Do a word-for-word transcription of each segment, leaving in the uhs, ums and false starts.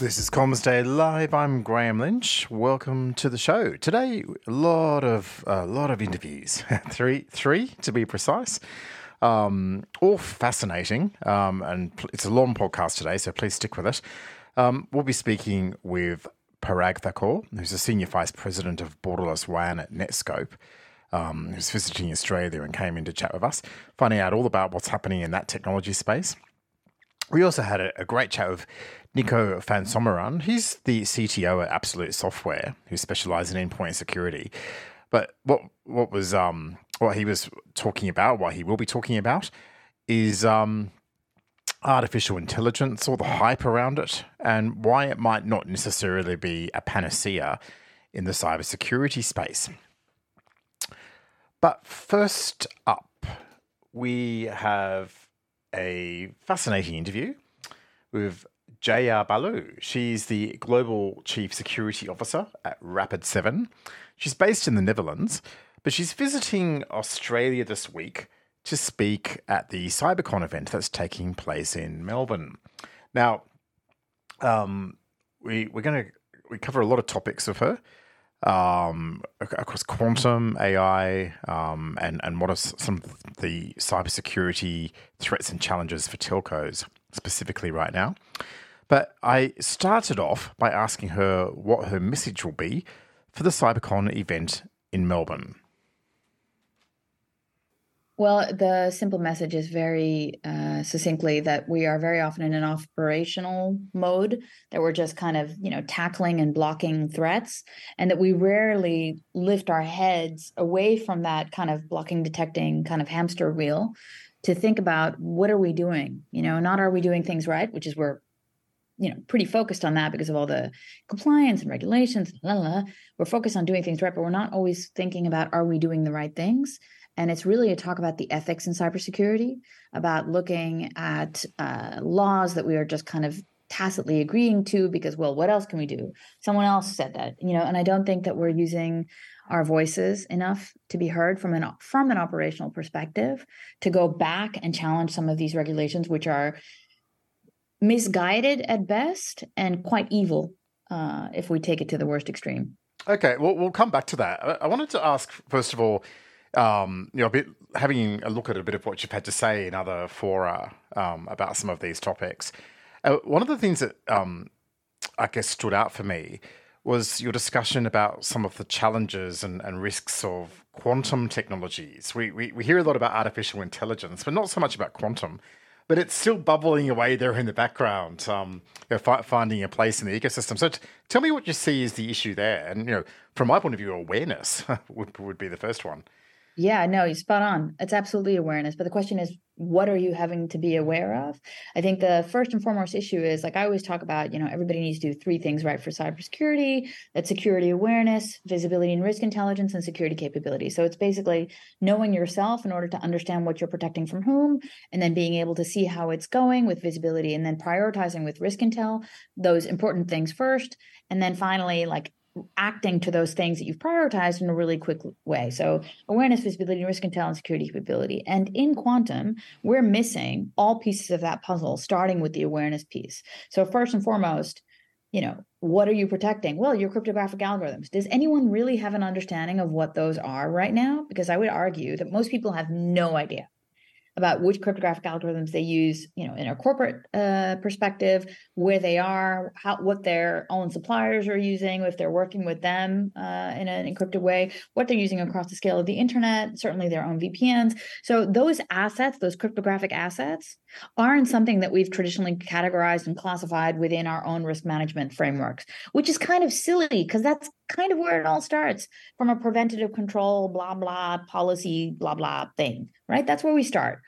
This is Comms Day Live. I'm Graham Lynch. Welcome to the show. Today, a lot of a lot of interviews, three three to be precise. Um, all fascinating, um, and it's a long podcast today, so please stick with it. Um, we'll be speaking with Parag Thakur, who's a senior vice president of Borderless W A N at Netskope, um, who's visiting Australia and came in to chat with us, finding out all about what's happening in that technology space. We also had a, a great chat with Nicko van Someren. He's the C T O at Absolute Software, who specialises in endpoint security. But what what was um, what he was talking about, what he will be talking about, is um, artificial intelligence, all the hype around it, and why it might not necessarily be a panacea in the cybersecurity space. But first up, we have a fascinating interview with Jaya Baloo. She's the Global Chief Security Officer at Rapid seven. She's based in the Netherlands, but she's visiting Australia this week to speak at the CyberCon event that's taking place in Melbourne. Now, um, we, we're going to we cover a lot of topics with her, um, across quantum, A I, um, and, and what are some of the cybersecurity threats and challenges for telcos specifically right now. But I started off by asking her what her message will be for the CyberCon event in Melbourne. Well, the simple message is very uh, succinctly that we are very often in an operational mode, that we're just kind of, you know, tackling and blocking threats, and that we rarely lift our heads away from that kind of blocking, detecting kind of hamster wheel to think about what are we doing, you know, not are we doing things right, which is we're, you know, pretty focused on that because of all the compliance and regulations, la, la, la. We're focused on doing things right, but we're not always thinking about are we doing the right things? And it's really a talk about the ethics in cybersecurity, about looking at uh, laws that we are just kind of tacitly agreeing to because, well, what else can we do? Someone else said that, you know, and I don't think that we're using our voices enough to be heard from an from an operational perspective to go back and challenge some of these regulations, which are misguided at best and quite evil uh, if we take it to the worst extreme. Okay, well, we'll come back to that. I, I wanted to ask, first of all, Um, you know, a bit, having a look at a bit of what you've had to say in other fora um, about some of these topics, uh, one of the things that um, I guess stood out for me was your discussion about some of the challenges and, and risks of quantum technologies. We, we we hear a lot about artificial intelligence, but not so much about quantum. But it's still bubbling away there in the background, um, you know, fi- finding a place in the ecosystem. So t- tell me what you see is the issue there, and you know, from my point of view, awareness would would be the first one. Yeah, no, you're spot on. It's absolutely awareness. But the question is, what are you having to be aware of? I think the first and foremost issue is, like I always talk about, you know, everybody needs to do three things right for cybersecurity. That's security awareness, visibility and risk intelligence, and security capability. So it's basically knowing yourself in order to understand what you're protecting from whom, and then being able to see how it's going with visibility, and then prioritizing with risk intel, those important things first. And then finally, like, acting to those things that you've prioritized in a really quick way. So awareness, visibility, risk intel, and security capability. And in quantum, we're missing all pieces of that puzzle, starting with the awareness piece. So first and foremost, you know, what are you protecting? Well, your cryptographic algorithms. Does anyone really have an understanding of what those are right now? Because I would argue that most people have no idea about which cryptographic algorithms they use, you know, in a corporate uh, perspective, where they are, how, what their own suppliers are using, if they're working with them uh, in an encrypted way, what they're using across the scale of the internet, certainly their own V P Ns. So those assets, those cryptographic assets, aren't something that we've traditionally categorized and classified within our own risk management frameworks, which is kind of silly because that's kind of where it all starts from a preventative control, blah, blah, policy, blah, blah thing, right? That's where we start.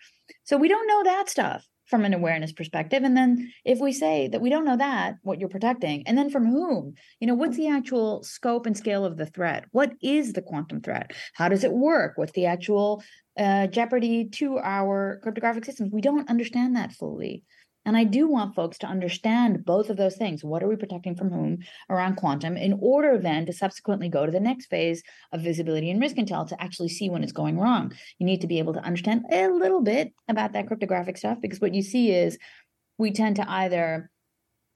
So we don't know that stuff from an awareness perspective. And then if we say that we don't know that, what you're protecting, and then from whom, you know, what's the actual scope and scale of the threat? What is the quantum threat? How does it work? What's the actual uh, jeopardy to our cryptographic systems? We don't understand that fully. And I do want folks to understand both of those things. What are we protecting from whom around quantum, in order then to subsequently go to the next phase of visibility and risk intel to actually see when it's going wrong? You need to be able to understand a little bit about that cryptographic stuff, because what you see is we tend to either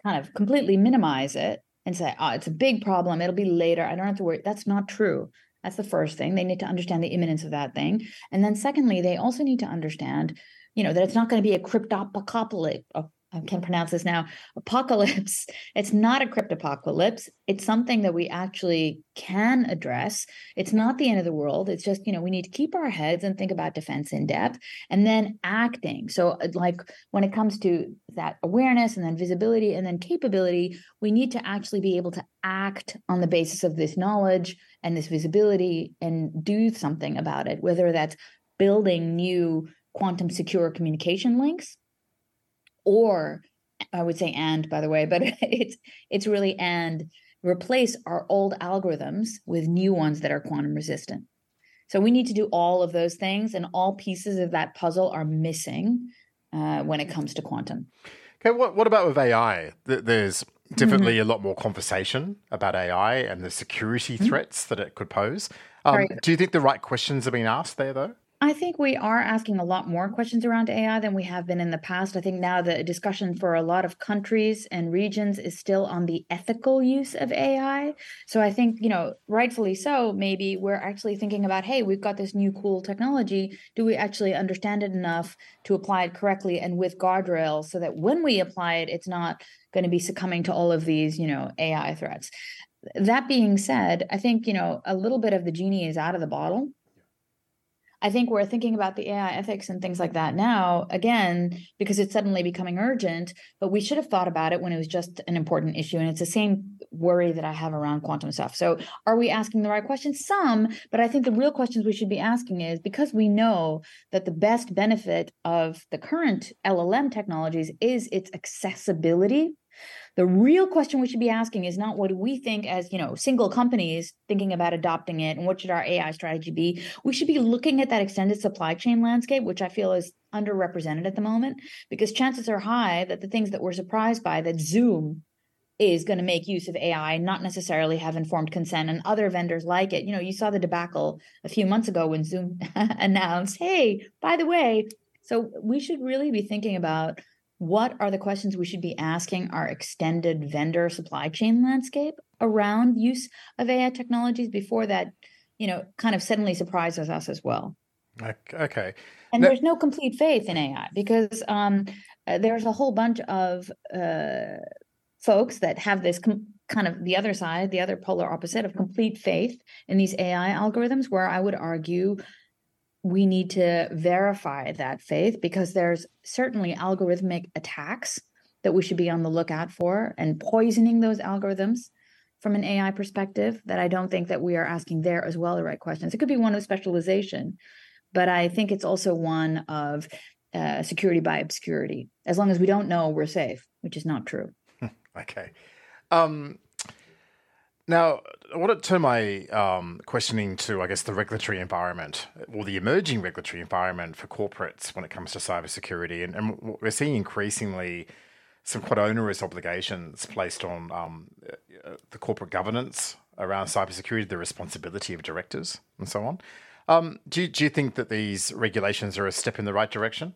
kind of completely minimize it and say, oh, it's a big problem, it'll be later, I don't have to worry. That's not true. That's the first thing. They need to understand the imminence of that thing. And then secondly, they also need to understand, you know, that it's not going to be a cryptopocalypse. Oh, I can't pronounce this now. Apocalypse. It's not a cryptopocalypse. It's something that we actually can address. It's not the end of the world. It's just, you know, we need to keep our heads and think about defense in depth and then acting. So like when it comes to that awareness and then visibility and then capability, we need to actually be able to act on the basis of this knowledge and this visibility and do something about it, whether that's building new quantum secure communication links. Or I would say and, by the way, but it's it's really and replace our old algorithms with new ones that are quantum resistant. So we need to do all of those things, and all pieces of that puzzle are missing uh, when it comes to quantum. Okay, what what about with A I? There's definitely mm-hmm. a lot more conversation about A I and the security mm-hmm. threats that it could pose. Um, right. Do you think the right questions are being asked there, though? I think we are asking a lot more questions around A I than we have been in the past. I think now the discussion for a lot of countries and regions is still on the ethical use of A I. So I think, you know, rightfully so, maybe we're actually thinking about, hey, we've got this new cool technology. Do we actually understand it enough to apply it correctly and with guardrails so that when we apply it, it's not going to be succumbing to all of these, you know, A I threats? That being said, I think, you know, a little bit of the genie is out of the bottle. I think we're thinking about the A I ethics and things like that now, again, because it's suddenly becoming urgent, but we should have thought about it when it was just an important issue. And it's the same worry that I have around quantum stuff. So are we asking the right questions? Some, but I think the real questions we should be asking is, because we know that the best benefit of the current L L M technologies is its accessibility, the real question we should be asking is not what do we think as, you know, single companies thinking about adopting it and what should our A I strategy be. We should be looking at that extended supply chain landscape, which I feel is underrepresented at the moment, because chances are high that the things that we're surprised by, that Zoom is going to make use of A I, not necessarily have informed consent, and other vendors like it. You know, you saw the debacle a few months ago when Zoom announced, hey, by the way. So we should really be thinking about what are the questions we should be asking our extended vendor supply chain landscape around use of A I technologies before that, you know, kind of suddenly surprises us as well. Okay. And now, there's no complete faith in A I because um, there's a whole bunch of uh, folks that have this com- kind of the other side, the other polar opposite of complete faith in these A I algorithms, where I would argue we need to verify that faith, because there's certainly algorithmic attacks that we should be on the lookout for, and poisoning those algorithms from an A I perspective, that I don't think that we are asking there as well the right questions. It could be one of specialization, but I think it's also one of uh, security by obscurity. As long as we don't know, we're safe, which is not true. Okay. Um... Now, I want to turn my um, questioning to, I guess, the regulatory environment, or the emerging regulatory environment for corporates when it comes to cybersecurity. And, and we're seeing increasingly some quite onerous obligations placed on um, the corporate governance around cybersecurity, the responsibility of directors and so on. Um, do you, do you think that these regulations are a step in the right direction?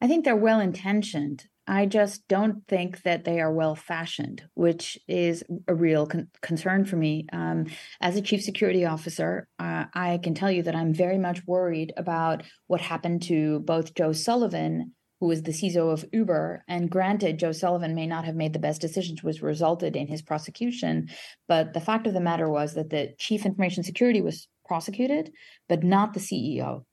I think they're well-intentioned. I just don't think that they are well fashioned, which is a real con- concern for me. Um, as a chief security officer, uh, I can tell you that I'm very much worried about what happened to both Joe Sullivan, who was the C I S O of Uber, and granted, Joe Sullivan may not have made the best decisions, which resulted in his prosecution. But the fact of the matter was that the chief information security was prosecuted, but not the C E O.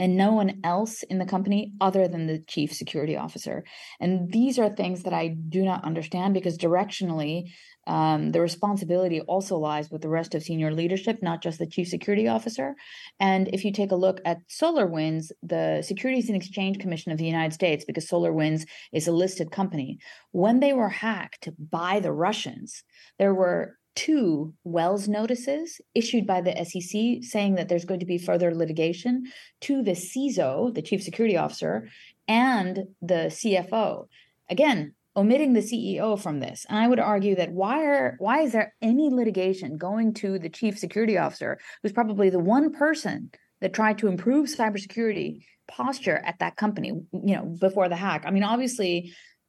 And no one else in the company other than the chief security officer. And these are things that I do not understand, because directionally, um, the responsibility also lies with the rest of senior leadership, not just the chief security officer. And if you take a look at SolarWinds, the Securities and Exchange Commission of the United States, because SolarWinds is a listed company, when they were hacked by the Russians, there were two Wells notices issued by the S E C saying that there's going to be further litigation to the C I S O, the chief security officer, and the C F O. Again, omitting the C E O from this. And I would argue that why are why is there any litigation going to the chief security officer, who's probably the one person that tried to improve cybersecurity posture at that company, you know, before the hack? I mean, obviously,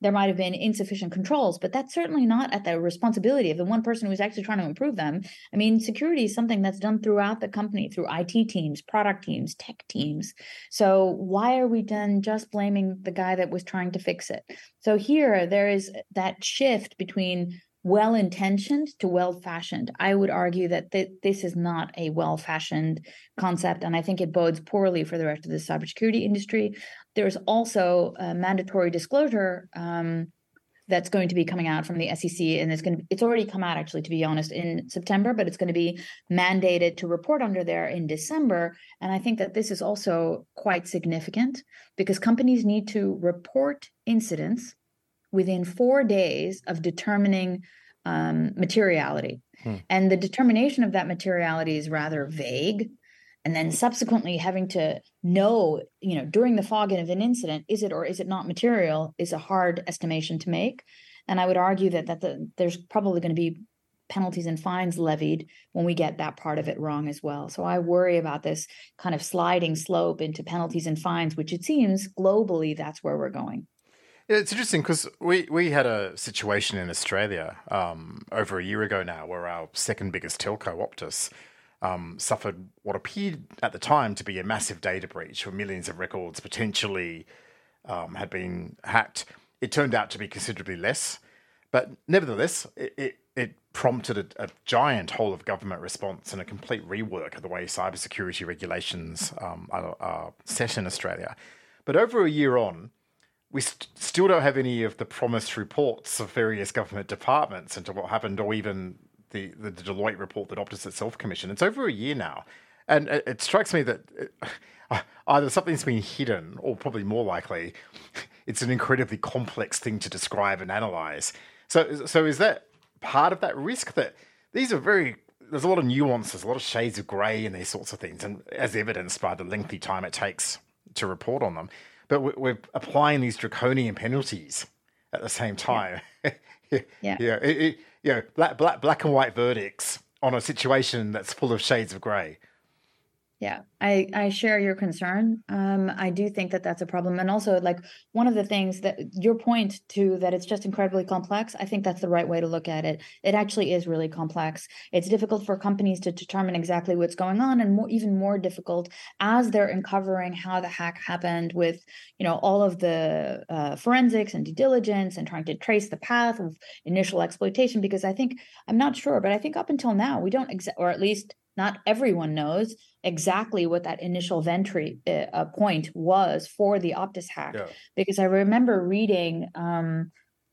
there might have been insufficient controls, but that's certainly not at the responsibility of the one person who's actually trying to improve them. I mean, security is something that's done throughout the company, through I T teams, product teams, tech teams. So why are we then just blaming the guy that was trying to fix it? So here, there is that shift between well-intentioned to well-fashioned. I would argue that th- this is not a well-fashioned concept, and I think it bodes poorly for the rest of the cybersecurity industry. There's also a mandatory disclosure um, that's going to be coming out from the S E C, and it's going to, it's already come out, actually, to be honest, in September, but it's going to be mandated to report under there in December. And I think that this is also quite significant because companies need to report incidents within four days of determining um, materiality. Hmm. And the determination of that materiality is rather vague. And then subsequently having to know, you know, during the fogging of an incident, is it or is it not material, is a hard estimation to make. And I would argue that, that the, there's probably going to be penalties and fines levied when we get that part of it wrong as well. So I worry about this kind of sliding slope into penalties and fines, which it seems globally that's where we're going. It's interesting because we, we had a situation in Australia um, over a year ago now where our second biggest telco, Optus, um, suffered what appeared at the time to be a massive data breach where millions of records potentially um, had been hacked. It turned out to be considerably less, but nevertheless, it, it, it prompted a, a giant whole of government response and a complete rework of the way cybersecurity regulations um, are, are set in Australia. But over a year on, we st- still don't have any of the promised reports of various government departments into what happened, or even the, the Deloitte report that Optus itself commissioned. It's over a year now. And it, it strikes me that it, either something's been hidden, or probably more likely, it's an incredibly complex thing to describe and analyze. So, so is that part of that risk that these are very, there's a lot of nuances, a lot of shades of grey in these sorts of things, and as evidenced by the lengthy time it takes to report on them. But we're applying these draconian penalties at the same time. Yeah, yeah, yeah. yeah. It, it, you know, black, black, black and white verdicts on a situation that's full of shades of grey. Yeah, I, I share your concern. Um, I do think that that's a problem. And also, like, one of the things that your point to that it's just incredibly complex, I think that's the right way to look at it. It actually is really complex. It's difficult for companies to determine exactly what's going on, and more, even more difficult as they're uncovering how the hack happened with, you know, all of the uh, forensics and due diligence and trying to trace the path of initial exploitation. Because I think, I'm not sure, but I think up until now, we don't, exa- or at least not everyone knows exactly what that initial entry uh, point was for the Optus hack, yeah. because I remember reading um,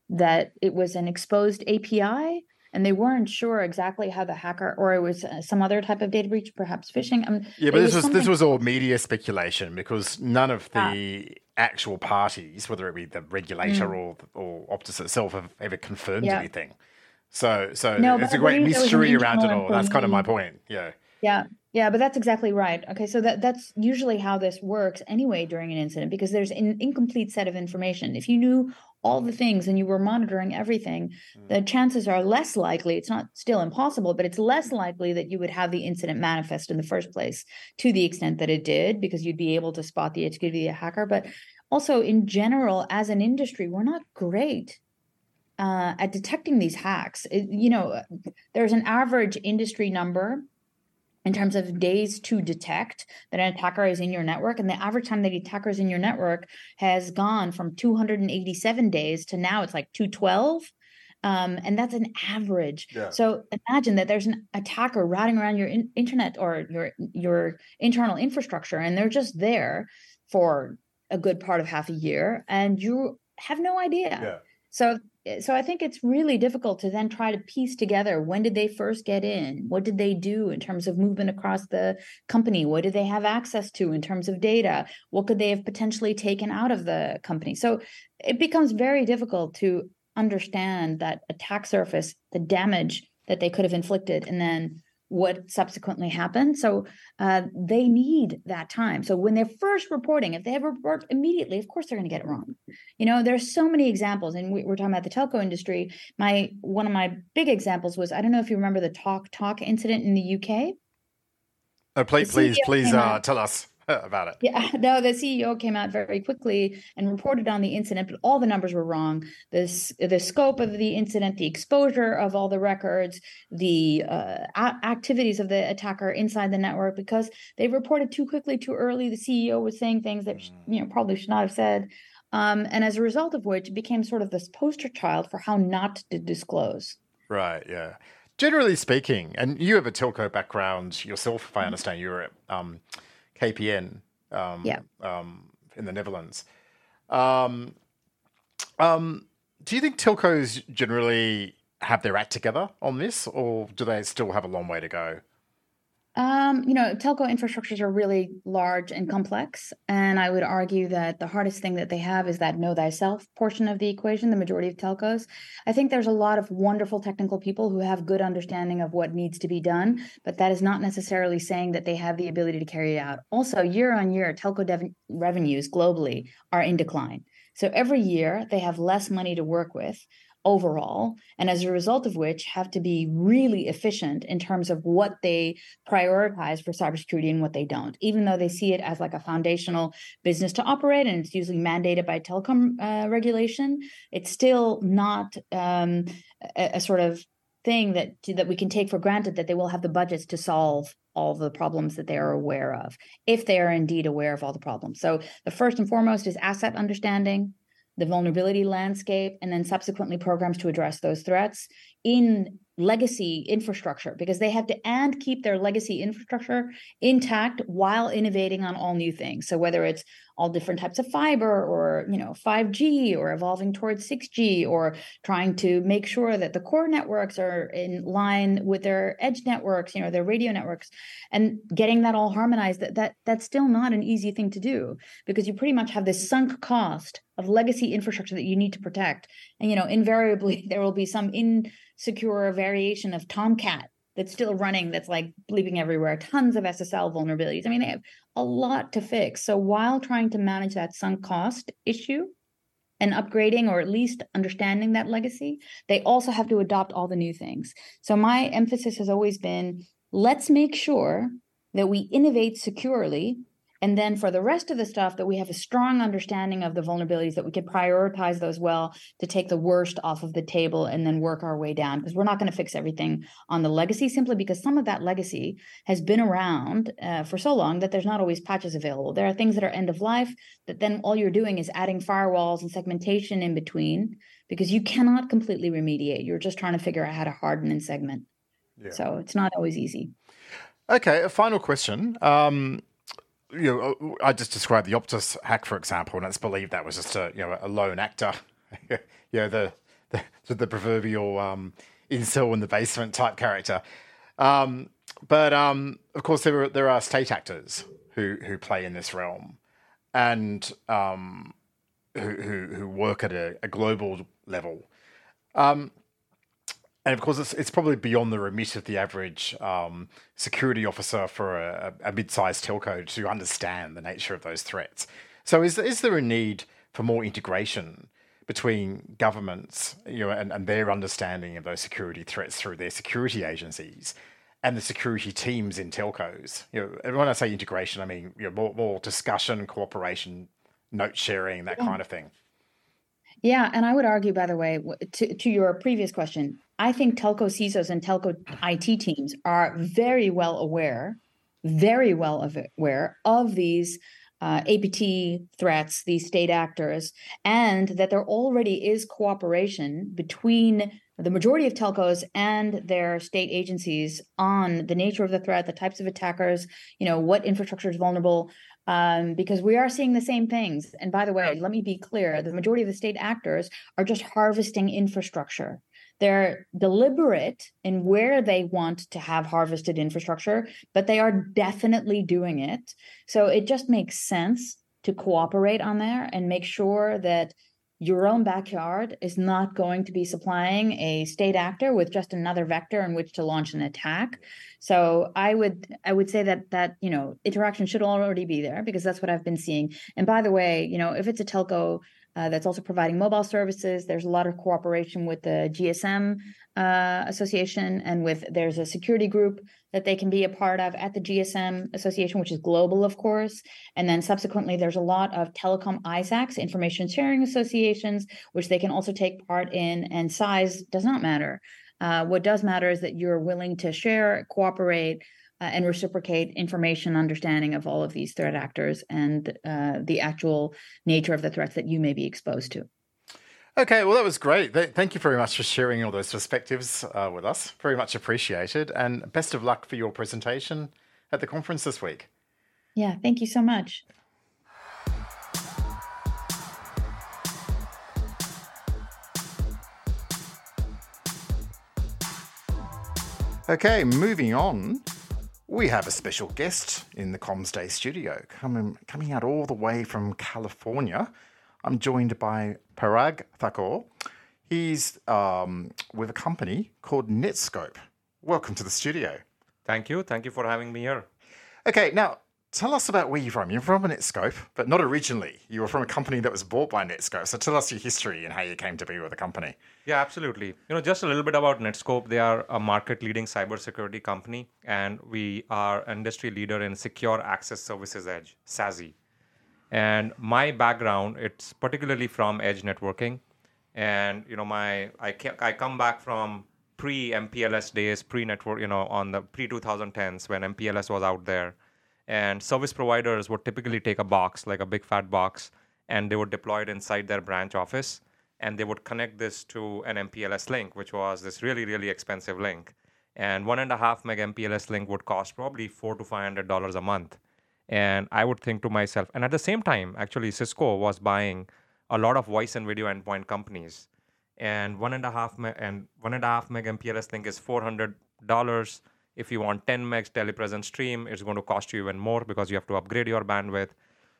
that it was an exposed A P I, and they weren't sure exactly how the hacker, or it was uh, some other type of data breach, perhaps phishing. Um, yeah, but this was, was something... this was all media speculation because none of the ah. actual parties, whether it be the regulator mm. or or Optus itself, have ever confirmed yeah. anything. So, so no, it's a great mystery around it all. Employee. That's kind of my point. Yeah. Yeah. Yeah. But that's exactly right. Okay. So that, that's usually how this works anyway during an incident, because there's an incomplete set of information. If you knew all the things and you were monitoring everything, mm. the chances are less likely. It's not still impossible, but it's less likely that you would have the incident manifest in the first place to the extent that it did, because you'd be able to spot the it could be a hacker. But also in general, as an industry, we're not great Uh, at detecting these hacks. It, you know, there's an average industry number in terms of days to detect that an attacker is in your network. And the average time that the attacker is in your network has gone from two hundred eighty-seven days to now it's like two twelve. Um, and that's an average. Yeah. So imagine that there's an attacker routing around your in- internet or your, your internal infrastructure, and they're just there for a good part of half a year, and you have no idea. Yeah. So So I think it's really difficult to then try to piece together, when did they first get in? What did they do in terms of movement across the company? What did they have access to in terms of data? What could they have potentially taken out of the company? So it becomes very difficult to understand that attack surface, the damage that they could have inflicted, and then what subsequently happened. So uh, they need that time. So when they're first reporting, if they have a report immediately, of course they're going to get it wrong. You know, there's so many examples, and we, we're talking about the telco industry. My one of my big examples was, I don't know if you remember the Talk Talk incident in the U K. Oh, please, the please, please uh, tell us. about it. Yeah, no, the C E O came out very quickly and reported on the incident, but all the numbers were wrong. This, the scope of the incident, the exposure of all the records, the uh, a- activities of the attacker inside the network, because they reported too quickly, too early. The C E O was saying things that you know probably should not have said. Um, and as a result of which, it became sort of this poster child for how not to disclose. Right, yeah. Generally speaking, and you have a telco background yourself, if I understand, you were at um, K P N um, yeah. um, in the Netherlands. Um, um, do you think telcos generally have their act together on this, or do they still have a long way to go? Um, you know, telco infrastructures are really large and complex, and I would argue that the hardest thing that they have is that know thyself portion of the equation, the majority of telcos. I think there's a lot of wonderful technical people who have good understanding of what needs to be done, but that is not necessarily saying that they have the ability to carry it out. Also, year on year, telco dev- revenues globally are in decline. So every year, they have less money to work with overall, and as a result of which have to be really efficient in terms of what they prioritize for cybersecurity and what they don't, even though they see it as like a foundational business to operate, and it's usually mandated by telecom uh, regulation. It's still not um, a, a sort of thing that, that we can take for granted that they will have the budgets to solve all the problems that they are aware of, if they are indeed aware of all the problems. So the first and foremost is asset understanding, the vulnerability landscape, and then subsequently programs to address those threats in legacy infrastructure, because they have to and keep their legacy infrastructure intact while innovating on all new things. So whether it's all different types of fiber or, you know, five G or evolving towards six G or trying to make sure that the core networks are in line with their edge networks, you know, their radio networks, and getting that all harmonized, that, that that's still not an easy thing to do, because you pretty much have this sunk cost of legacy infrastructure that you need to protect. And, you know, invariably there will be some insecure variation of Tomcat that's still running, that's like bleeping everywhere, tons of S S L vulnerabilities. I mean, they have a lot to fix. So while trying to manage that sunk cost issue and upgrading, or at least understanding that legacy, they also have to adopt all the new things. So my emphasis has always been, let's make sure that we innovate securely. And then for the rest of the stuff, that we have a strong understanding of the vulnerabilities, that we can prioritize those well to take the worst off of the table and then work our way down, because we're not going to fix everything on the legacy, simply because some of that legacy has been around uh, for so long that there's not always patches available. There are things that are end of life that then all you're doing is adding firewalls and segmentation in between, because you cannot completely remediate. You're just trying to figure out how to harden and segment. Yeah. So it's not always easy. Okay, a final question. Um... You know, I just described the Optus hack, for example, and it's believed that was just a you know a lone actor, you know the the, the proverbial um, incel in the basement type character. Um, but um, of course, there are, there are state actors who, who play in this realm, and um, who, who who work at a, a global level, um, and of course, it's it's probably beyond the remit of the average um, security officer for a, a mid-sized telco to understand the nature of those threats. So, is is there a need for more integration between governments, you know, and, and their understanding of those security threats through their security agencies and the security teams in telcos? You know, when I say integration, I mean you know, more more discussion, cooperation, note sharing, that yeah. kind of thing. Yeah, and I would argue, by the way, to to your previous question, I think telco C I S Os and telco I T teams are very well aware, very well aware of these uh, A P T threats, these state actors, and that there already is cooperation between the majority of telcos and their state agencies on the nature of the threat, the types of attackers, you know, what infrastructure is vulnerable. Um, because we are seeing the same things. And by the way, let me be clear, the majority of the state actors are just harvesting infrastructure. They're deliberate in where they want to have harvested infrastructure, but they are definitely doing it. So it just makes sense to cooperate on there and make sure that your own backyard is not going to be supplying a state actor with just another vector in which to launch an attack. So I would I would say that that you know interaction should already be there, because that's what I've been seeing. And by the way, you know if it's a telco uh, that's also providing mobile services. There's a lot of cooperation with the G S M uh, Association, and with there's a security group that they can be a part of at the G S M Association, which is global, of course. And then subsequently, there's a lot of telecom I SACs, information sharing associations, which they can also take part in, and size does not matter. Uh, what does matter is that you're willing to share, cooperate, uh, and reciprocate information, understanding of all of these threat actors and uh, the actual nature of the threats that you may be exposed to. Okay, well, that was great. Thank you very much for sharing all those perspectives uh, with us. Very much appreciated. And best of luck for your presentation at the conference this week. Yeah, thank you so much. Okay, moving on, we have a special guest in the Comms Day studio. Coming, coming out all the way from California, I'm joined by Parag Thakur. He's um, with a company called Netskope. Welcome to the studio. Thank you. Thank you for having me here. Okay, now tell us about where you're from. You're from Netskope, but not originally. You were from a company that was bought by Netskope. So tell us your history and how you came to be with the company. Yeah, absolutely. You know, just a little bit about Netskope. They are a market-leading cybersecurity company, and we are an industry leader in Secure Access Services Edge, SASE. And my background, it's particularly from edge networking. And, you know, my I, I come back from pre-M P L S days, pre-network, you know, on the pre twenty tens when M P L S was out there. And service providers would typically take a box, like a big fat box, and they would deploy it inside their branch office. And they would connect this to an M P L S link, which was this really, really expensive link. And one and a half meg M P L S link would cost probably four hundred to five hundred dollars a month. And I would think to myself, and at the same time, actually, Cisco was buying a lot of voice and video endpoint companies. And one and a half meg, and one and a half meg M P L S link is four hundred dollars. If you want ten megs telepresence stream, it's going to cost you even more because you have to upgrade your bandwidth.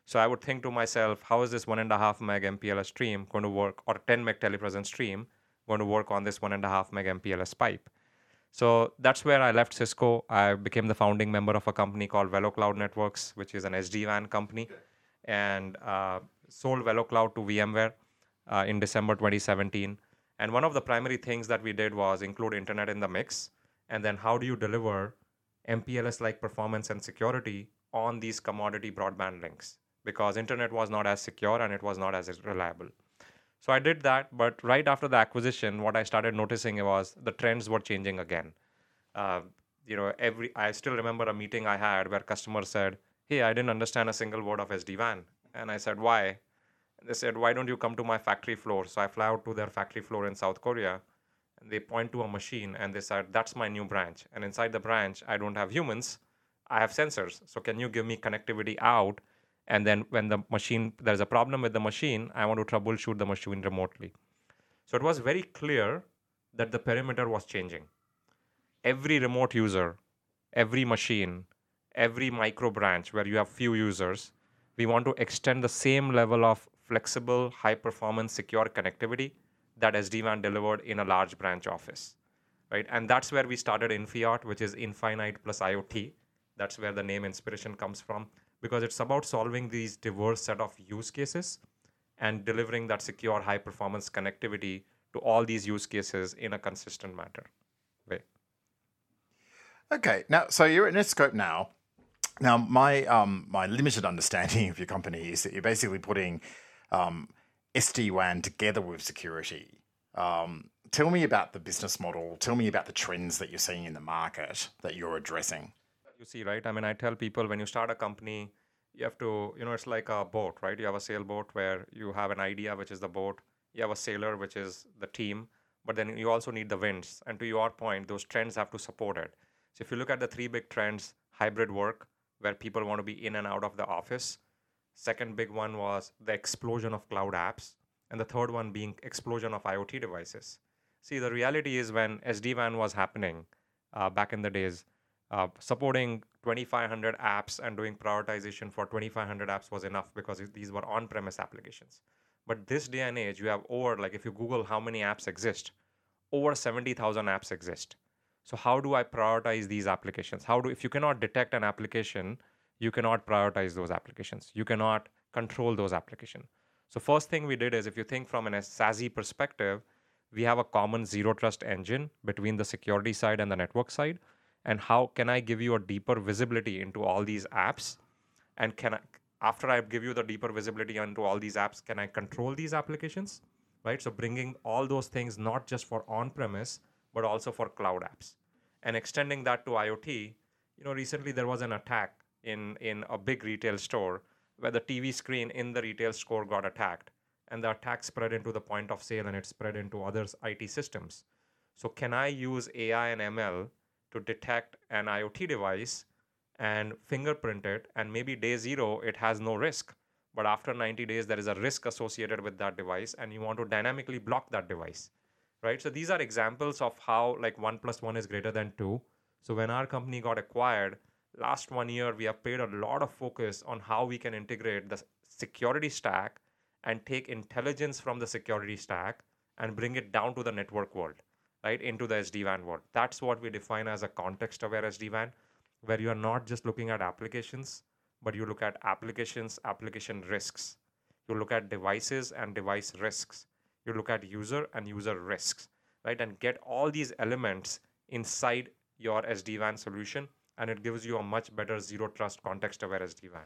So I would think to myself, how is this one and a half meg M P L S stream going to work, or ten meg telepresence stream going to work on this one and a half meg M P L S pipe? So that's where I left Cisco. I became the founding member of a company called VeloCloud Networks, which is an S D WAN company, and uh, sold VeloCloud to VMware uh, in December twenty seventeen. And one of the primary things that we did was include internet in the mix. And then how do you deliver M P L S-like performance and security on these commodity broadband links? Because internet was not as secure and it was not as reliable. So I did that, but right after the acquisition, what I started noticing was the trends were changing again. Uh, you know, every I still remember a meeting I had where customers said, hey, I didn't understand a single word of S D WAN. And I said, why? And they said, why don't you come to my factory floor? So I fly out to their factory floor in South Korea. And they point to a machine and they said, that's my new branch. And inside the branch, I don't have humans, I have sensors. So can you give me connectivity out? And then when the machine, there's a problem with the machine, I want to troubleshoot the machine remotely. So it was very clear that the perimeter was changing. Every remote user, every machine, every micro branch where you have few users, we want to extend the same level of flexible, high performance, secure connectivity that S D WAN delivered in a large branch office, right? And that's where we started Infiot, which is Infinite plus IoT. That's where the name inspiration comes from, because it's about solving these diverse set of use cases and delivering that secure high-performance connectivity to all these use cases in a consistent manner. Right. Okay, now, so you're at Netskope now. Now, my um, my limited understanding of your company is that you're basically putting Um, S D WAN together with security. Um, tell me about the business model. Tell me about the trends that you're seeing in the market that you're addressing. You see, right? I mean, I tell people when you start a company, you have to, you know, it's like a boat, right? You have a sailboat where you have an idea, which is the boat. You have a sailor, which is the team. But then you also need the winds. And to your point, those trends have to support it. So if you look at the three big trends, hybrid work, where people want to be in and out of the office. Second big one was the explosion of cloud apps. And the third one being explosion of IoT devices. See, the reality is when S D WAN was happening uh, back in the days, uh, supporting twenty-five hundred apps and doing prioritization for twenty-five hundred apps was enough because these were on-premise applications. But this day and age, you have over, like if you Google how many apps exist, over seventy thousand apps exist. So how do I prioritize these applications? How do, if you cannot detect an application, you cannot prioritize those applications. You cannot control those applications. So first thing we did is, if you think from an SASE perspective, we have a common zero trust engine between the security side and the network side. And how can I give you a deeper visibility into all these apps? And can I, after I give you the deeper visibility into all these apps, can I control these applications, right? So bringing all those things, not just for on-premise, but also for cloud apps. And extending that to IoT, you know, recently there was an attack in, in a big retail store where the T V screen in the retail store got attacked, and the attack spread into the point of sale and it spread into other I T systems. So can I use A I and M L to detect an IoT device and fingerprint it, and maybe day zero, it has no risk. But after ninety days, there is a risk associated with that device, and you want to dynamically block that device, right? So these are examples of how, like, one plus one is greater than two. So when our company got acquired, last one year, we have paid a lot of focus on how we can integrate the security stack and take intelligence from the security stack and bring it down to the network world, right, into the S D WAN world. That's what we define as a context-aware S D WAN, where you are not just looking at applications, but you look at applications, application risks. You look at devices and device risks. You look at user and user risks, right? And get all these elements inside your S D WAN solution, and it gives you a much better zero trust context-aware S D WAN.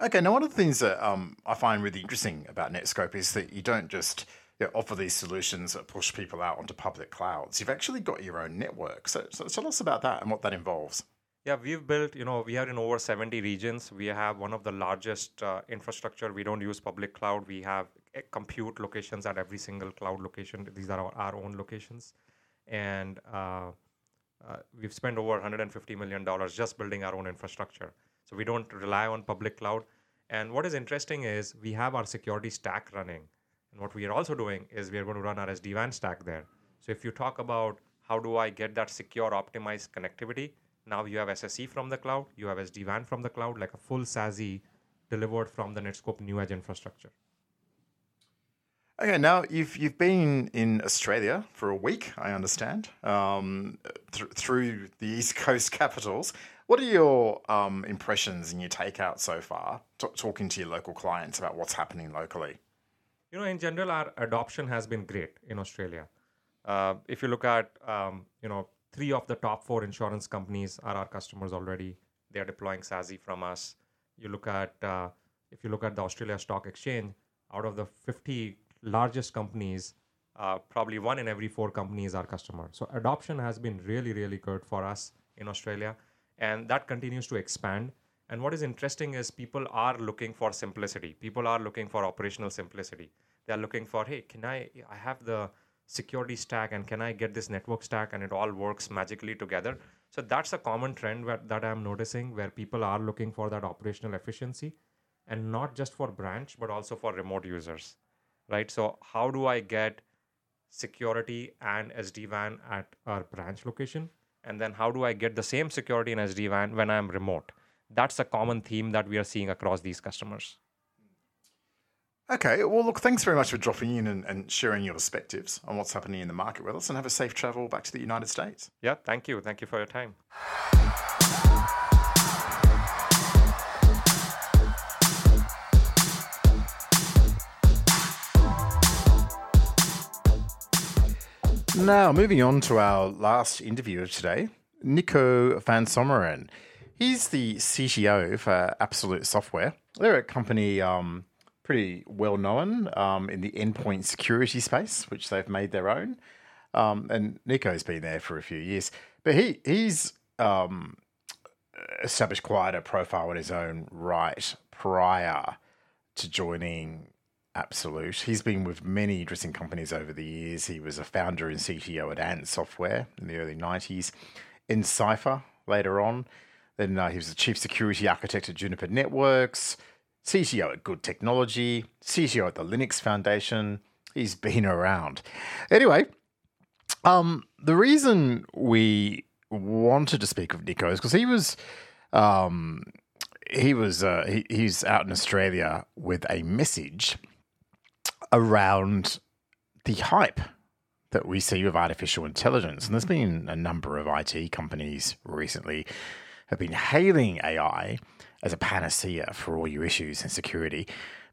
Okay, now one of the things that um, I find really interesting about Netskope is that you don't just you know, offer these solutions that push people out onto public clouds. You've actually got your own network. So, so tell us about that and what that involves. Yeah, we've built, you know, we are in over seventy regions. We have one of the largest uh, infrastructure. We don't use public cloud. We have compute locations at every single cloud location. These are our, our own locations. And uh, uh, we've spent over one hundred fifty million dollars just building our own infrastructure. So we don't rely on public cloud. And what is interesting is we have our security stack running. And what we are also doing is we are going to run our S D WAN stack there. So if you talk about how do I get that secure, optimized connectivity, now you have S S E from the cloud, you have S D WAN from the cloud, like a full SASE delivered from the Netskope New Edge infrastructure. Okay, now you've you've been in Australia for a week, I understand, um, th- through the East Coast capitals. What are your um, impressions and your takeout so far, t- talking to your local clients about what's happening locally? You know, in general, our adoption has been great in Australia. Uh, if you look at, um, you know, three of the top four insurance companies are our customers already. They are deploying SASE from us. You look at, uh, if you look at the Australia Stock Exchange, out of the fifty largest companies, uh, probably one in every four companies are customers. So adoption has been really, really good for us in Australia, and that continues to expand. And what is interesting is people are looking for simplicity. People are looking for operational simplicity. They're looking for, hey, can I, I have the security stack, and can I get this network stack, and it all works magically together. So that's a common trend where, that I'm noticing, where people are looking for that operational efficiency, and not just for branch, but also for remote users, right? So how do I get security and S D WAN at our branch location? And then how do I get the same security and S D WAN when I'm remote? That's a common theme that we are seeing across these customers. Okay, well, look, thanks very much for dropping in and, and sharing your perspectives on what's happening in the market with us, and have a safe travel back to the United States. Yeah, thank you. Thank you for your time. Now, moving on to our last interview of today, Nicko van Someren. He's the C T O for Absolute Software. They're a company um, pretty well-known um, in the endpoint security space, which they've made their own. Um, and Nico's been there for a few years. But he he's um, established quite a profile in his own right prior to joining Absolute. He's been with many interesting companies over the years. He was a founder and C T O at Ant Software in the early nineties, in Cypher later on. Then uh, he was the Chief Security Architect at Juniper Networks, C T O at Good Technology, C T O at the Linux Foundation. He's been around. Anyway, um, the reason we wanted to speak of Nicko is because he was um, he was uh, he, he's out in Australia with a message around the hype that we see with artificial intelligence, and there's been a number of I T companies recently have been hailing A I as a panacea for all your issues and security.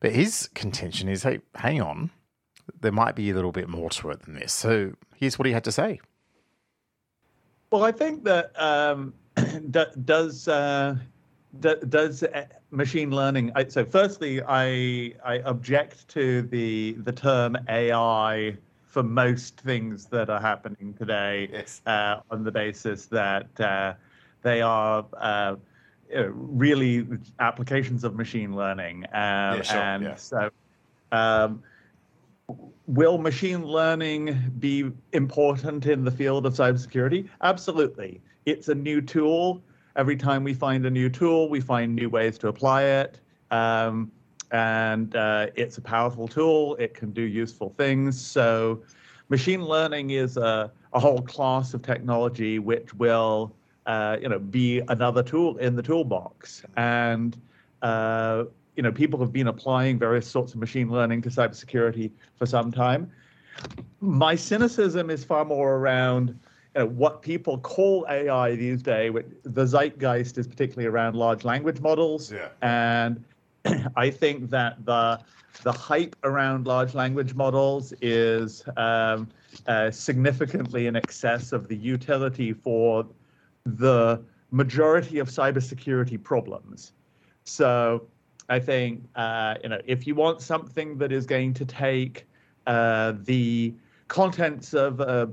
But his contention is, hey, hang on, there might be a little bit more to it than this. So here's what he had to say. Well, I think that um, does uh, does machine learning. So, firstly, I I object to the the term A I for most things that are happening today. Yes. uh, on the basis that uh, they are uh, really applications of machine learning, um, yeah, sure. and yeah. so. Um, Will machine learning be important in the field of cybersecurity? Absolutely. It's a new tool. Every time we find a new tool, we find new ways to apply it. Um, and uh, it's a powerful tool. It can do useful things. So machine learning is a, a whole class of technology which will uh, you know, be another tool in the toolbox. And uh, You know, people have been applying various sorts of machine learning to cybersecurity for some time. My cynicism is far more around you know, what people call A I these days. The zeitgeist is particularly around large language models. Yeah. And I think that the the hype around large language models is um, uh, significantly in excess of the utility for the majority of cybersecurity problems. So I think, uh, you know, if you want something that is going to take uh, the contents of a,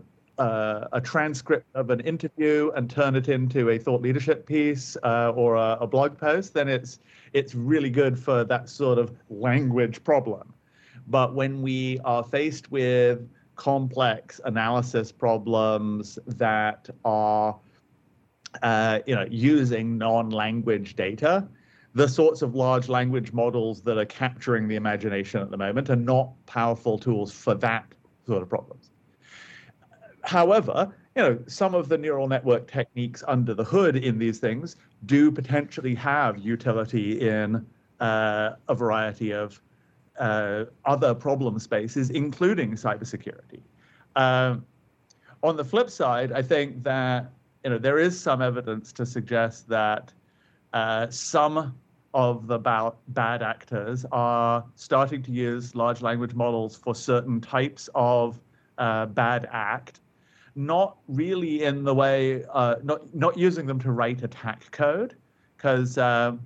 uh, a transcript of an interview and turn it into a thought leadership piece uh, or a, a blog post, then it's it's really good for that sort of language problem. But when we are faced with complex analysis problems that are, uh, you know, using non-language data, the sorts of large language models that are capturing the imagination at the moment are not powerful tools for that sort of problems. However, you know, some of the neural network techniques under the hood in these things do potentially have utility in uh, a variety of uh, other problem spaces, including cybersecurity. Um, on the flip side, I think that you know there is some evidence to suggest that uh, some of the ba- bad actors are starting to use large language models for certain types of uh, bad act, not really in the way, uh, not, not using them to write attack code, because um,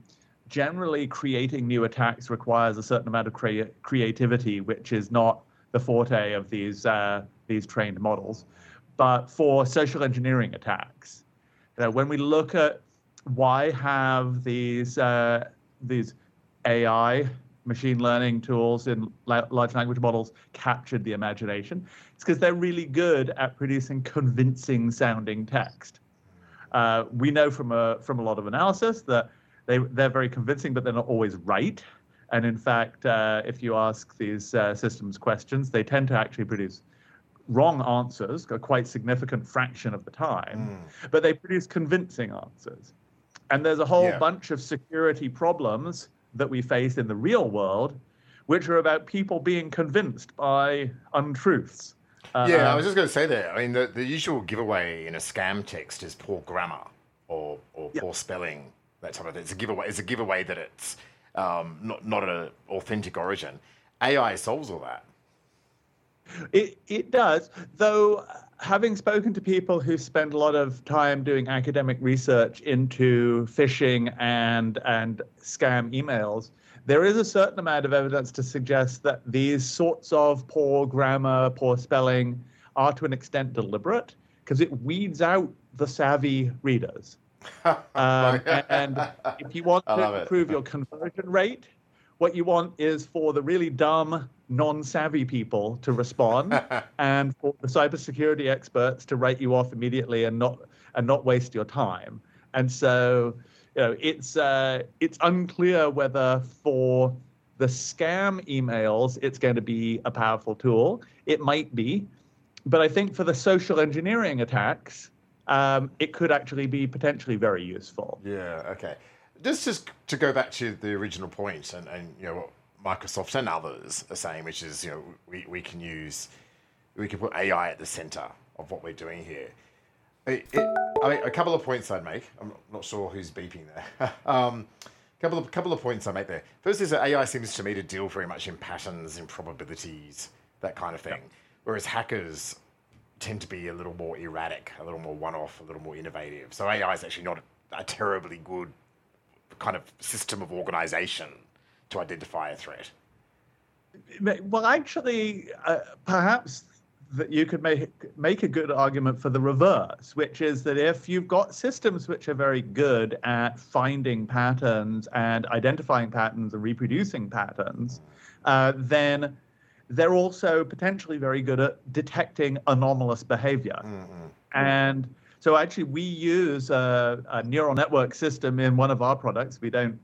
generally creating new attacks requires a certain amount of crea- creativity, which is not the forte of these uh, these trained models, but for social engineering attacks. You know, when we look at why have these uh, these A I machine learning tools in la- large language models captured the imagination? It's because they're really good at producing convincing sounding text. Uh, we know from a from a lot of analysis that they they're very convincing, but they're not always right. And in fact, uh, if you ask these uh, systems questions, they tend to actually produce wrong answers a quite significant fraction of the time, mm. but they produce convincing answers. And there's a whole yeah. bunch of security problems that we face in the real world, which are about people being convinced by untruths. Uh, yeah, I was just going to say that. I mean, the, the usual giveaway in a scam text is poor grammar or or yeah. poor spelling, that type of thing. It's a giveaway. It's a giveaway that it's um, not not an authentic origin. A I solves all that. It it does, though. Having spoken to people who spend a lot of time doing academic research into phishing and and scam emails, there is a certain amount of evidence to suggest that these sorts of poor grammar, poor spelling are to an extent deliberate because it weeds out the savvy readers. um, and, and if you want to improve it. your conversion rate, what you want is for the really dumb, non-savvy people to respond and for the cybersecurity experts to write you off immediately and not and not waste your time. And so, you know, it's uh, it's unclear whether for the scam emails it's going to be a powerful tool. It might be, but I think for the social engineering attacks, um, it could actually be potentially very useful. Yeah, okay. Just, just to go back to the original point and, and you know, what Microsoft and others are saying, which is, you know, we, we can use, we can put A I at the center of what we're doing here. It, it, I mean, a couple of points I'd make. I'm not sure who's beeping there. um, Couple of couple of points I make there. First is that A I seems to me to deal very much in patterns and probabilities, that kind of thing. Yep. Whereas hackers tend to be a little more erratic, a little more one-off, a little more innovative. So A I is actually not a, a terribly good kind of system of organization to identify a threat. Well, actually, uh, perhaps that you could make make a good argument for the reverse, which is that if you've got systems which are very good at finding patterns and identifying patterns and reproducing patterns, uh, then they're also potentially very good at detecting anomalous behavior. Mm-hmm. And so actually we use a, a neural network system in one of our products. We don't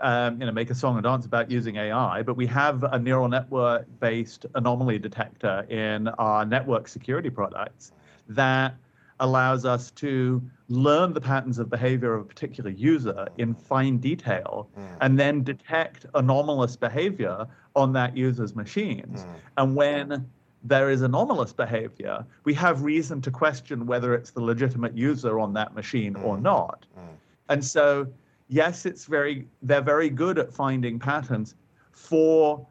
Um, you know, make a song and dance about using A I, but we have a neural network-based anomaly detector in our network security products that allows us to learn the patterns of behavior of a particular user in fine detail mm. and then detect anomalous behavior on that user's machines. Mm. And when there is anomalous behavior, we have reason to question whether it's the legitimate user on that machine mm. or not. Mm. And so yes, it's very. They're very good at finding patterns for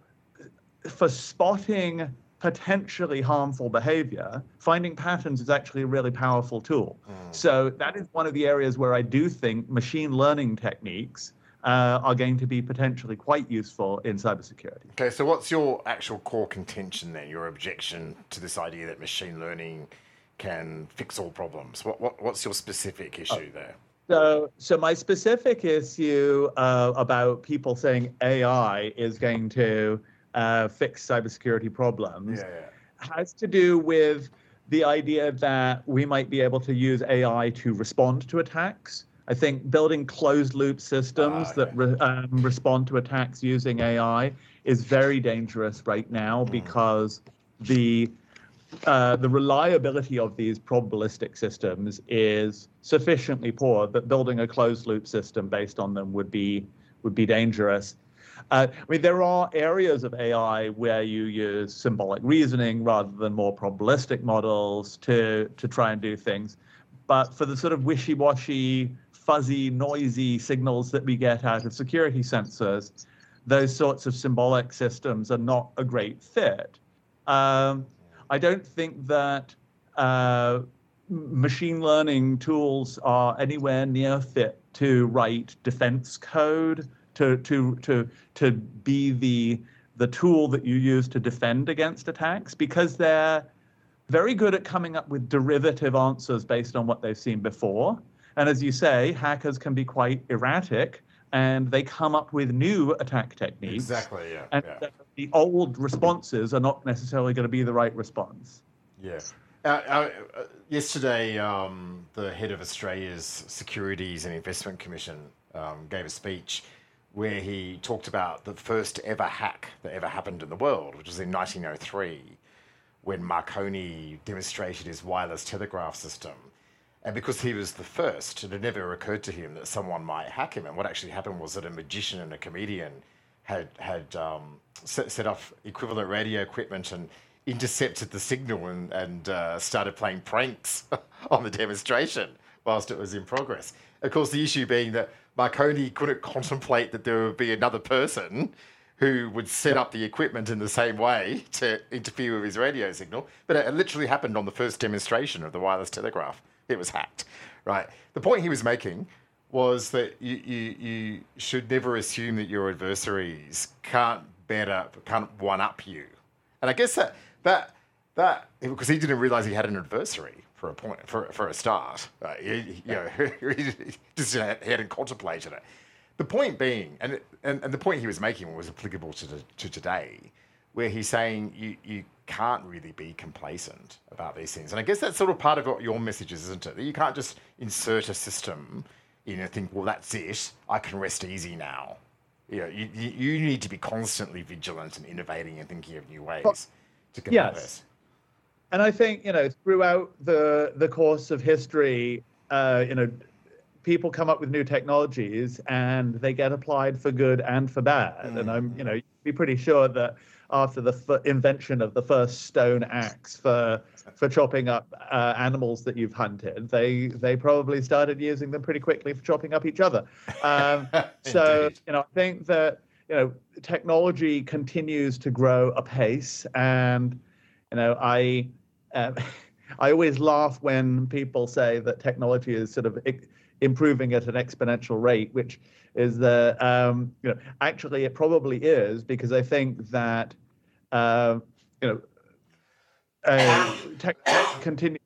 for spotting potentially harmful behavior. Finding patterns is actually a really powerful tool. Mm. So that is one of the areas where I do think machine learning techniques uh, are going to be potentially quite useful in cybersecurity. Okay, so what's your actual core contention then? Your objection to this idea that machine learning can fix all problems? What what what's your specific issue oh. there? So, so my specific issue uh, about people saying A I is going to uh, fix cybersecurity problems yeah, yeah. has to do with the idea that we might be able to use A I to respond to attacks. I think building closed-loop systems ah, okay. that re- um, respond to attacks using A I is very dangerous right now mm. because the Uh, the reliability of these probabilistic systems is sufficiently poor that building a closed-loop system based on them would be would be dangerous. Uh, I mean, there are areas of A I where you use symbolic reasoning rather than more probabilistic models to to try and do things. But for the sort of wishy-washy, fuzzy, noisy signals that we get out of security sensors, those sorts of symbolic systems are not a great fit. Um, I don't think that uh, machine learning tools are anywhere near fit to write defense code, to to to to be the the tool that you use to defend against attacks, because they're very good at coming up with derivative answers based on what they've seen before. And as you say, hackers can be quite erratic, and they come up with new attack techniques. Exactly, yeah. And yeah. the old responses are not necessarily going to be the right response. Yeah. Uh, uh, yesterday, um, the head of Australia's Securities and Investment Commission um, gave a speech where he talked about the first ever hack that ever happened in the world, which was in nineteen oh three, when Marconi demonstrated his wireless telegraph system. And because he was the first, it had never occurred to him that someone might hack him. And what actually happened was that a magician and a comedian had had um, set, set up equivalent radio equipment and intercepted the signal and, and uh, started playing pranks on the demonstration whilst it was in progress. Of course, the issue being that Marconi couldn't contemplate that there would be another person who would set up the equipment in the same way to interfere with his radio signal. But it literally happened on the first demonstration of the wireless telegraph. It was hacked, right? The point he was making was that you, you, you should never assume that your adversaries can't better, can't one-up you. And I guess that, that, that because he didn't realize he had an adversary for a point, for, for a start. Uh, he, you know, he, just, he hadn't contemplated it. The point being, and, and, and the point he was making was applicable to, the, to today, where he's saying you, you can't really be complacent about these things. And I guess that's sort of part of what your message is, isn't it? That you can't just insert a system in and think, well, that's it, I can rest easy now. You know, you, you need to be constantly vigilant and innovating and thinking of new ways well, to get yes. this. And I think, you know, throughout the, the course of history, uh, you know, people come up with new technologies and they get applied for good and for bad. Mm. And I'm, you know, you'd be pretty sure that after the f invention of the first stone axe for for chopping up uh, animals that you've hunted, they they probably started using them pretty quickly for chopping up each other. Um, so you know, I think that you know technology continues to grow apace, and you know, I um, I always laugh when people say that technology is sort of improving at an exponential rate, which is the, um, you know, actually it probably is, because I think that, uh, you know, uh, te continue,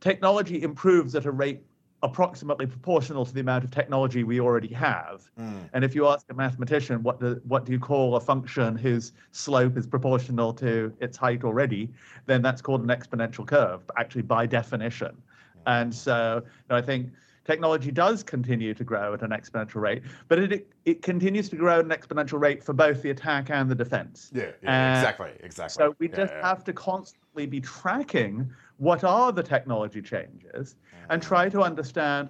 technology improves at a rate approximately proportional to the amount of technology we already have. Mm. And if you ask a mathematician, what do, what do you call a function whose slope is proportional to its height already, then that's called an exponential curve, actually by definition. Mm. And so you know, I think technology does continue to grow at an exponential rate, but it it continues to grow at an exponential rate for both the attack and the defense. Yeah, yeah, exactly, exactly. So we yeah, just yeah. have to constantly be tracking what are the technology changes and try to understand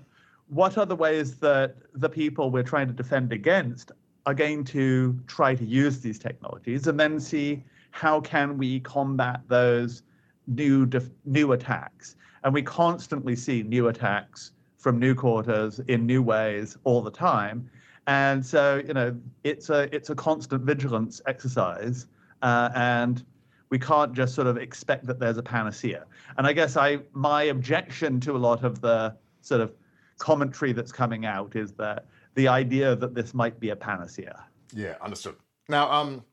what are the ways that the people we're trying to defend against are going to try to use these technologies, and then see how can we combat those new def new attacks. And we constantly see new attacks from new quarters in new ways all the time. And so, you know, it's a it's a constant vigilance exercise. Uh, and we can't just sort of expect that there's a panacea. And I guess I my objection to a lot of the sort of commentary that's coming out is that the idea that this might be a panacea. Yeah, understood. Now, um,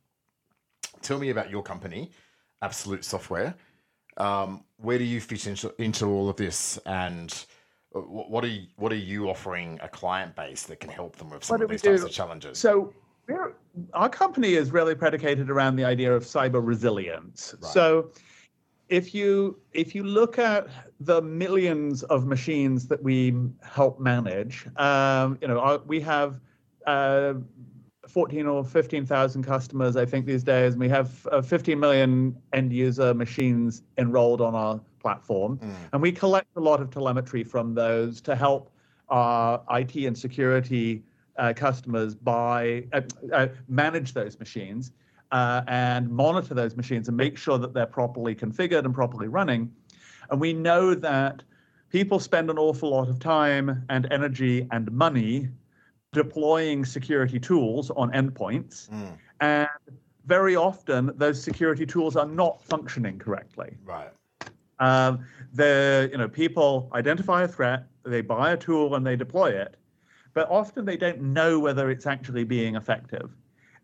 tell me about your company, Absolute Software. Um, where do you fit into, into all of this, and what are you, what are you offering a client base that can help them with some of these types of challenges? So we're, our company is really predicated around the idea of cyber resilience. Right. So if you if you look at the millions of machines that we help manage, um, you know our, we have uh, fourteen or fifteen thousand customers, I think, these days, and we have uh, fifteen million end user machines enrolled on our platform. Mm. And we collect a lot of telemetry from those to help our I T and security uh, customers by uh, uh, manage those machines uh, and monitor those machines and make sure that they're properly configured and properly running. And we know that people spend an awful lot of time and energy and money deploying security tools on endpoints. Mm. And very often those security tools are not functioning correctly. Right. Um, the you know people identify a threat, they buy a tool and they deploy it, but often they don't know whether it's actually being effective.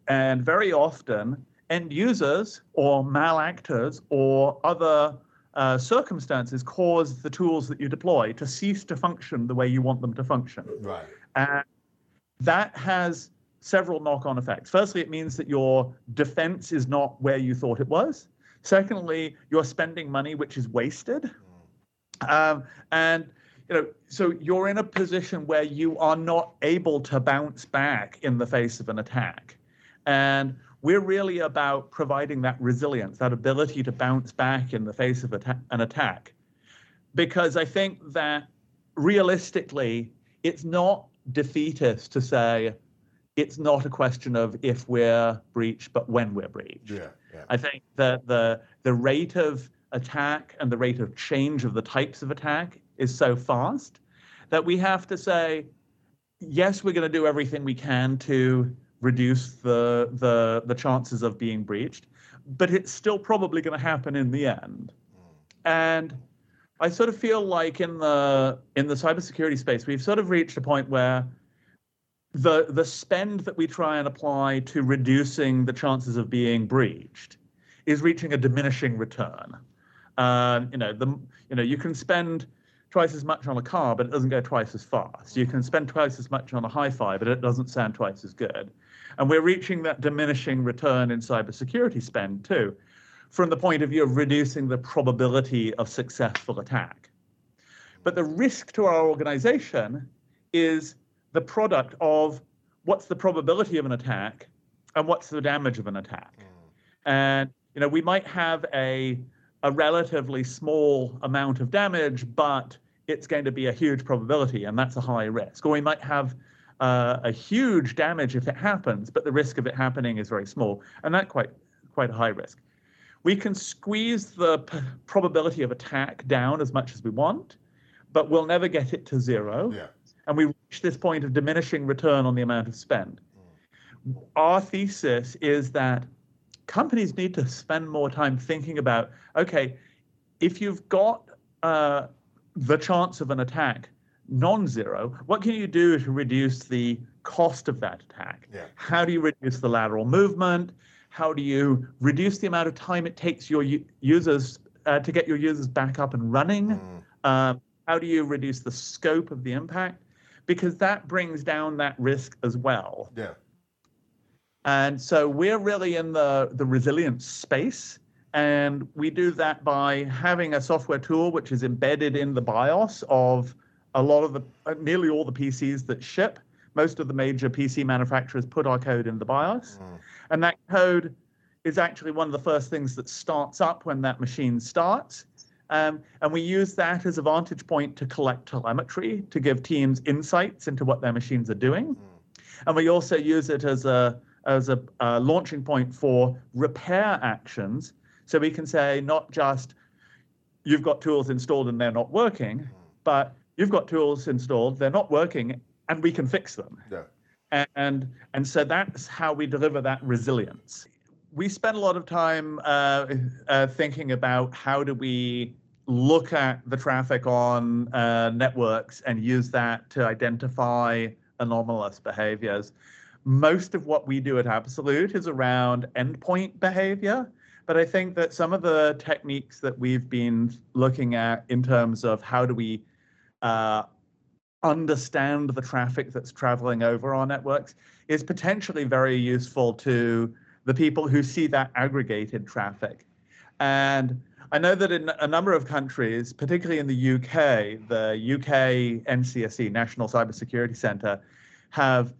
And very often end users or malactors or other uh, circumstances cause the tools that you deploy to cease to function the way you want them to function. Right. And that has several knock-on effects. Firstly, it means that your defense is not where you thought it was. Secondly, you're spending money which is wasted. Um, and you know, so you're in a position where you are not able to bounce back in the face of an attack. And we're really about providing that resilience, that ability to bounce back in the face of atta- an attack. Because I think that realistically, it's not defeatist to say it's not a question of if we're breached, but when we're breached. Yeah. Yeah. I think that the the rate of attack and the rate of change of the types of attack is so fast that we have to say, yes, we're going to do everything we can to reduce the the the chances of being breached, but it's still probably going to happen in the end. Mm. And I sort of feel like in the in the cybersecurity space, we've sort of reached a point where The the spend that we try and apply to reducing the chances of being breached is reaching a diminishing return. Um, you know, the you know you can spend twice as much on a car, but it doesn't go twice as fast. You can spend twice as much on a hi-fi, but it doesn't sound twice as good. And we're reaching that diminishing return in cybersecurity spend too, from the point of view of reducing the probability of successful attack. But the risk to our organization is the product of what's the probability of an attack and what's the damage of an attack. Mm. And you know, we might have a a relatively small amount of damage, but it's going to be a huge probability, and that's a high risk. Or we might have uh, a huge damage if it happens, but the risk of it happening is very small, and that quite quite high risk. We can squeeze the p- probability of attack down as much as we want, but we'll never get it to zero. Yeah. And we reach this point of diminishing return on the amount of spend. Mm. Our thesis is that companies need to spend more time thinking about, okay, if you've got uh, the chance of an attack non-zero, what can you do to reduce the cost of that attack? Yeah. How do you reduce the lateral movement? How do you reduce the amount of time it takes your u- users uh, to get your users back up and running? Mm. Um, how do you reduce the scope of the impact? Because that brings down that risk as well. Yeah. And so we're really in the, the resilience space. And we do that by having a software tool which is embedded in the BIOS of a lot of the, uh, nearly all the P Cs that ship. Most of the major P C manufacturers put our code in the BIOS. Mm. And that code is actually one of the first things that starts up when that machine starts. Um, and we use that as a vantage point to collect telemetry, to give teams insights into what their machines are doing. Mm. And we also use it as a as a, a launching point for repair actions. So we can say not just you've got tools installed and they're not working, mm. but you've got tools installed, they're not working, and we can fix them. Yeah. And, and and so that's how we deliver that resilience. We spend a lot of time uh, uh, thinking about how do we look at the traffic on uh, networks and use that to identify anomalous behaviors. Most of what we do at Absolute is around endpoint behavior, but I think that some of the techniques that we've been looking at in terms of how do we uh, understand the traffic that's traveling over our networks is potentially very useful to the people who see that aggregated traffic. And I know that in a number of countries, particularly in the U K, the U K N C S C, National Cybersecurity Centre, have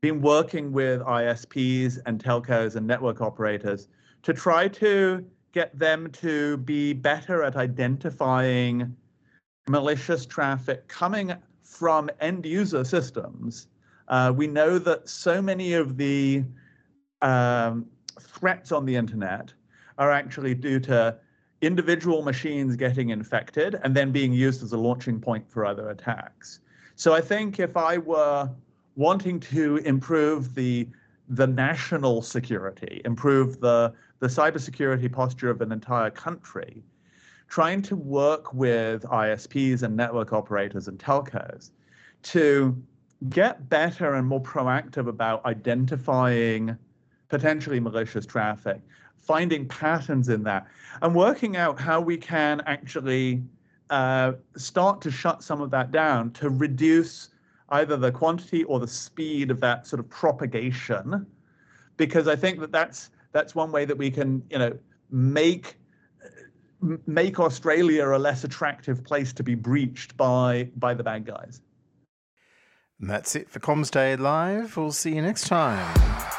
been working with I S Ps and telcos and network operators to try to get them to be better at identifying malicious traffic coming from end user systems. Uh, we know that so many of the um, threats on the internet are actually due to individual machines getting infected and then being used as a launching point for other attacks. So I think if I were wanting to improve the the national security, improve the, the cybersecurity posture of an entire country, trying to work with I S Ps and network operators and telcos to get better and more proactive about identifying potentially malicious traffic, finding patterns in that, and working out how we can actually uh, start to shut some of that down to reduce either the quantity or the speed of that sort of propagation, because I think that that's that's one way that we can, you know, make make Australia a less attractive place to be breached by by the bad guys. And that's it for Comms Day Live. We'll see you next time.